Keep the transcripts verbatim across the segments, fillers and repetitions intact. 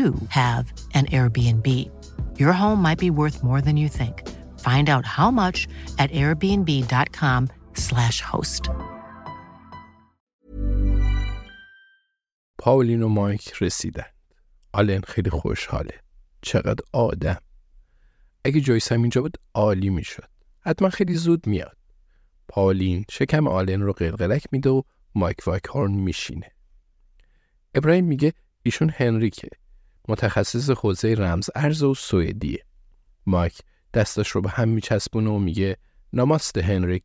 you have an Airbnb. Your home might be worth more than you think. Find out how much at airbnb dot com slash host. پاولین و مایک رسیدند. آلن خیلی خوشحاله. چقدر آدم. اگه جویس هم اینجا بود عالی میشد. حتما خیلی زود میاد. پاولین شکم آلن رو قلقلک میده و مایک وایکهارن میشینه. ابراهیم میگه ایشون هنریکه. متخصص حوزه رمز ارز و سوئدیه. مایک دستش رو به هم میچسبونه و میگه ناماسته هنریک.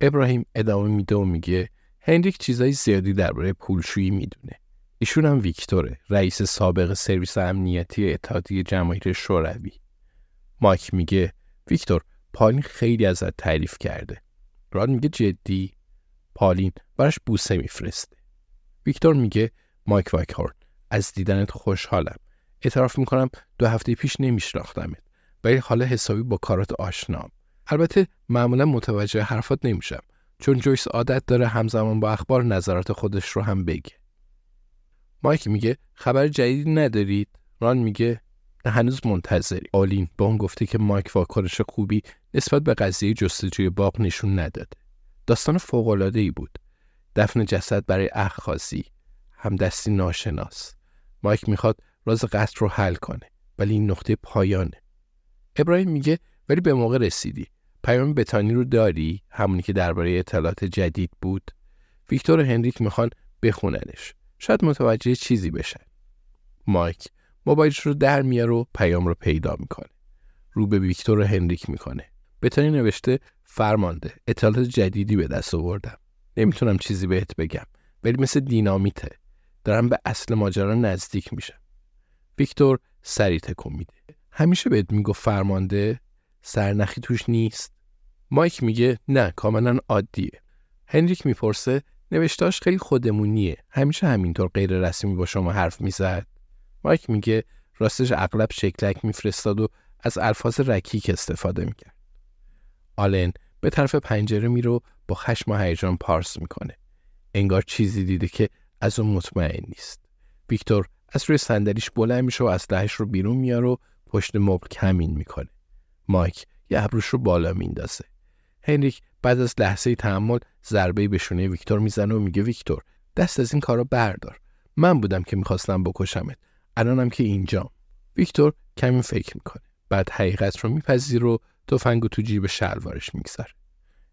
ابراهیم ادامه میده و میگه هنریک چیزای زیادی درباره پولشویی میدونه. ایشون هم ویکتوره، رئیس سابق سرویس امنیتی اتحادیه جماهیر شوروی. مایک میگه ویکتور، پالین خیلی ازت تعریف کرده. ران میگه جدی؟ پالین براش بوسه میفرسته. ویکتور میگه مایک وایکهارن، از دیدنت خوشحالم. اعتراف میکنم دو هفته پیش نمیشناختمت، ولی حالا حسابی با کارات آشنام. البته معمولا متوجه حرفات نمیشم، چون جویس عادت داره همزمان با اخبار نظرات خودش رو هم بگه. مایک میگه خبر جدیدی ندارید؟ ران میگه نه، هنوز منتظری. آلین با اون گفته که مایک واکنش خوبی نسبت به قضیه جستجوی باغ نشون نداده. داستان فوق‌العاده‌ای بود. دفن جسد برای اخ خاصی، همدستی ناشناس. مایک میخواد راز قتل رو حل کنه، ولی این نقطه پایانه. ابراهیم میگه ولی به موقع رسیدی. پیام بتانی رو داری؟ همونی که درباره اطلاعات جدید بود. ویکتور و هنریک میخوان بخوننش، شاید متوجه چیزی بشن. مایک موبایلش رو در میاره و پیام رو پیدا میکنه. رو به ویکتور و هنریک میکنه. بتانی نوشته فرمانده، اطلاعات جدیدی به دست آوردم. نمیتونم چیزی بهت بگم، ولی مثل دینامیته. دارم به اصل ماجرا نزدیک میشم. ویکتور سری تکون میده. همیشه بهت میگو فرمانده؟ سرنخی توش نیست؟ مایک میگه نه، کاملا عادیه. هنریک میپرسه نوشتاش خیلی خودمونیه، همیشه همینطور غیر رسمی با شما حرف میزد؟ مایک میگه راستش اغلب شکلک میفرستاد و از الفاظ رکیک استفاده میکرد. آلن به طرف پنجره میره و با خشم و هیجان پارس میکنه. انگار چیزی دیده که از اون مطمئن نیست. ویکتور از روی صندلیش بلند میشه و اسلحه‌اش رو بیرون میاره و پشت مبل کمین میکنه. مایک یه ابروش رو بالا میندازه. هنریک بعد از لحظه تأمل ضربه‌ای به شونه ویکتور میزنه و میگه ویکتور، دست از این کارا بردار. من بودم که میخواستم بکشمت. الانم که اینجام. ویکتور کمی فکر میکنه. بعد حقیقت رو میپذیره و تفنگو تو جیب شلوارش میگذاره.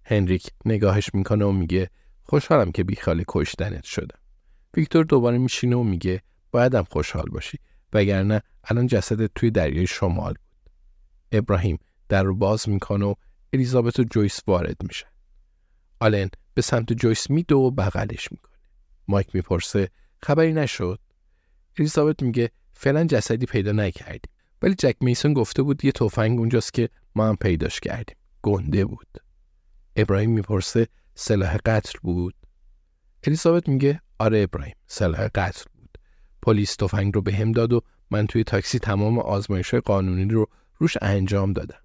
هنریک نگاهش میکنه و میگه خوشحالم که بیخیال کشتنت شدم. ویکتور دوباره میشینه و میگه بایدم خوشحال باشی، وگرنه الان جسدت توی دریای شمال بود. ابراهیم در رو باز میکنه و الیزابت و جویس وارد میشن. آلن به سمت جویس میده و بغلش میکنه. مایک میپرسه خبری نشد؟ الیزابت میگه فعلا جسدی پیدا نکردیم، ولی جک میسون گفته بود یه تفنگ اونجاست که ما هم پیداش کردیم. گنده بود. ابراهیم میپرسه سلاح قتل بود؟ الیزابت میگه آره ابراهیم، سلاح قتل بود. پلیس تفنگ رو به هم داد و من توی تاکسی تمام آزمایش‌های قانونی رو روش انجام دادم.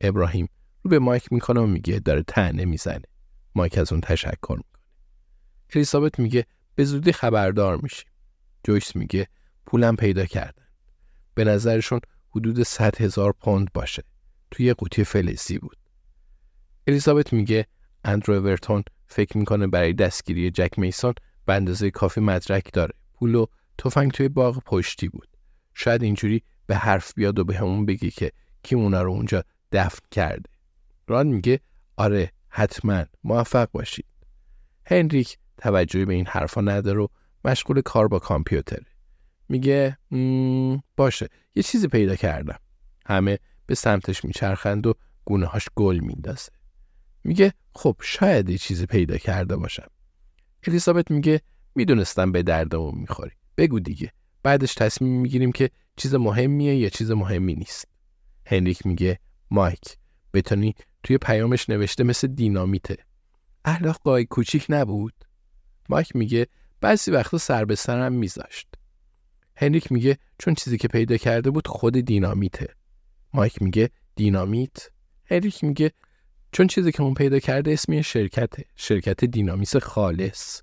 ابراهیم رو به مایک میکنه و میگه داره طعنه میزنه. مایک از اون تشکر میکنه. کریستابت میگه به زودی خبردار میشیم. جویس میگه پولم پیدا کردن. به نظرشون حدود صد هزار پوند باشه. توی قوطی فلزی بود. الیزابت میگه اندرو اورتون فکر میکنه برای دستگیری جک میسون به اندازه کافی مدرک داره. پول و تفنگ توی باغ پشتی بود. شاید اینجوری به حرف بیاد و به همون بگی که کی اونا رو اونجا دفن کرده. ران میگه آره حتما موفق باشید. هنریک توجهی به این حرفا نداره و مشغول کار با کامپیوتره. میگه باشه یه چیزی پیدا کردم. همه به سمتش میچرخند و گونه‌هاش گل میندازه. میگه خب شاید یه چیزی پیدا کرده باشم. الیزابت میگه میدونستم به دردمون میخوری. بگو دیگه. بعدش تصمیم میگیریم که چیز مهمیه یا چیز مهمی نیست. هنریک میگه مایک بتونی توی پیامش نوشته مثل دینامیته. اهل قای کوچیک نبود. مایک میگه بعضی وقتا سر به سرم میذاشت. هنریک میگه چون چیزی که پیدا کرده بود خود دینامیته. مایک میگه دینامیت. هنریک میگه چون چیزی که اون پیدا کرده اسمی شرکته. شرکت دینامیت خالص.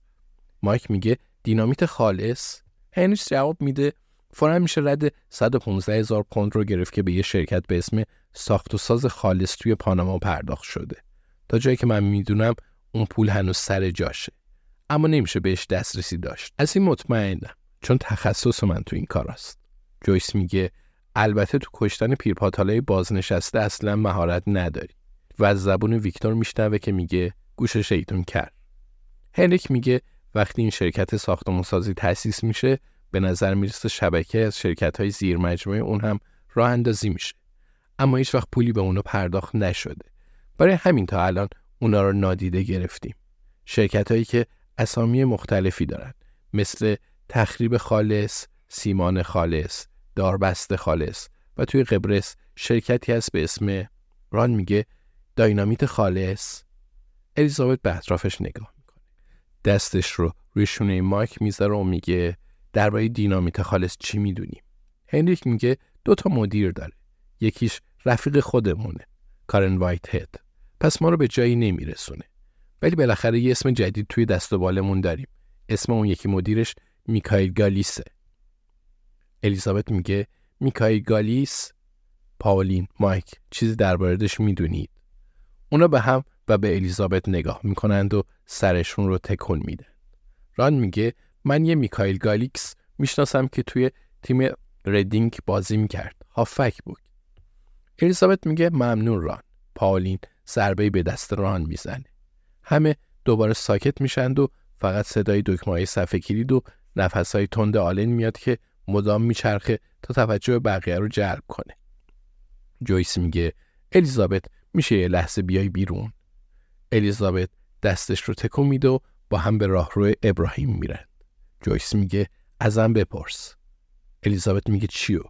مایک میگه دینامیت خالص. هنریک جواب میده فوراً میشه رد صد و پانزده هزار پوند رو گرفت که به یه شرکت به اسم ساخت و ساز خالص توی پاناما پرداخت شده. تا جایی که من میدونم اون پول هنوز سر جاشه. اما نمیشه بهش دسترسی داشت. از این مطمئنم چون تخصص من تو این کار است. جویس میگه البته تو کشتن پیرپاتالای بازنشسته اصلا مهارت نداری. و از زبون ویکتور میشنوه که میگه گوش شیطون کرد. هنریک میگه وقتی این شرکت ساختمانسازی تأسیس میشه به نظر میرسه شبکه از شرکت‌های زیرمجموعه اون هم راه اندازی میشه. اما هیچ وقت پولی به اونا پرداخت نشده. برای همین تا الان اونا رو نادیده گرفتیم. شرکت‌هایی که اسامی مختلفی دارن مثل تخریب خالص، سیمان خالص، داربست خالص و توی قبرس شرکتی هست به اسم ران میگه داینامیت خالص. الیزابت به اطرافش نگاه میکنه. دستش رو روی شونه مایک میذاره و میگه درباره دینامیت خالص چی میدونیم؟ هنریک میگه دو تا مدیر داره. یکیش رفیق خودمونه، کارن وایت هد. پس ما رو به جایی نمیرسونه. ولی بالاخره یه اسم جدید توی دست و بالمون داریم. اسم اون یکی مدیرش میکائیل گالیسه. الیزابت میگه میکائیل گالیس؟ پاولین، مایک، چیزی درباره‌اش میدونید؟ اونا به هم و به الیزابت نگاه میکنند و سرشون رو تکون میدن. ران میگه من یه میکائیل گالیکس میشناسم که توی تیم ردینگ بازی میکرد. هافک بود. الیزابت میگه ممنون ران. پاولین ضربه‌ای به دست ران میزنه. همه دوباره ساکت میشند و فقط صدای دکمه‌های صفحه کلید و نفس‌های تند آلن میاد که مدام میچرخه تا توجه بقیه رو جلب کنه. جویس میگه الیزابت میشه یه لحظه بیای بیرون؟ الیزابت دستش رو تکون میده و با هم به راهروی ابراهیم میرن. جویس میگه ازم بپرس. الیزابت میگه چیو؟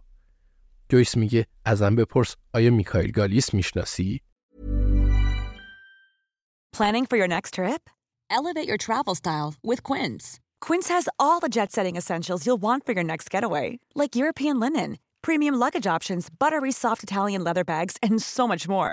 جویس میگه ازم بپرس آیا میکائیل گالیس میشناسی؟ Planning for your next trip? Elevate your travel style with Quince. Quince has all the jet-setting essentials you'll want for your next getaway, like European linen, premium luggage options, buttery soft Italian leather bags, and so much more.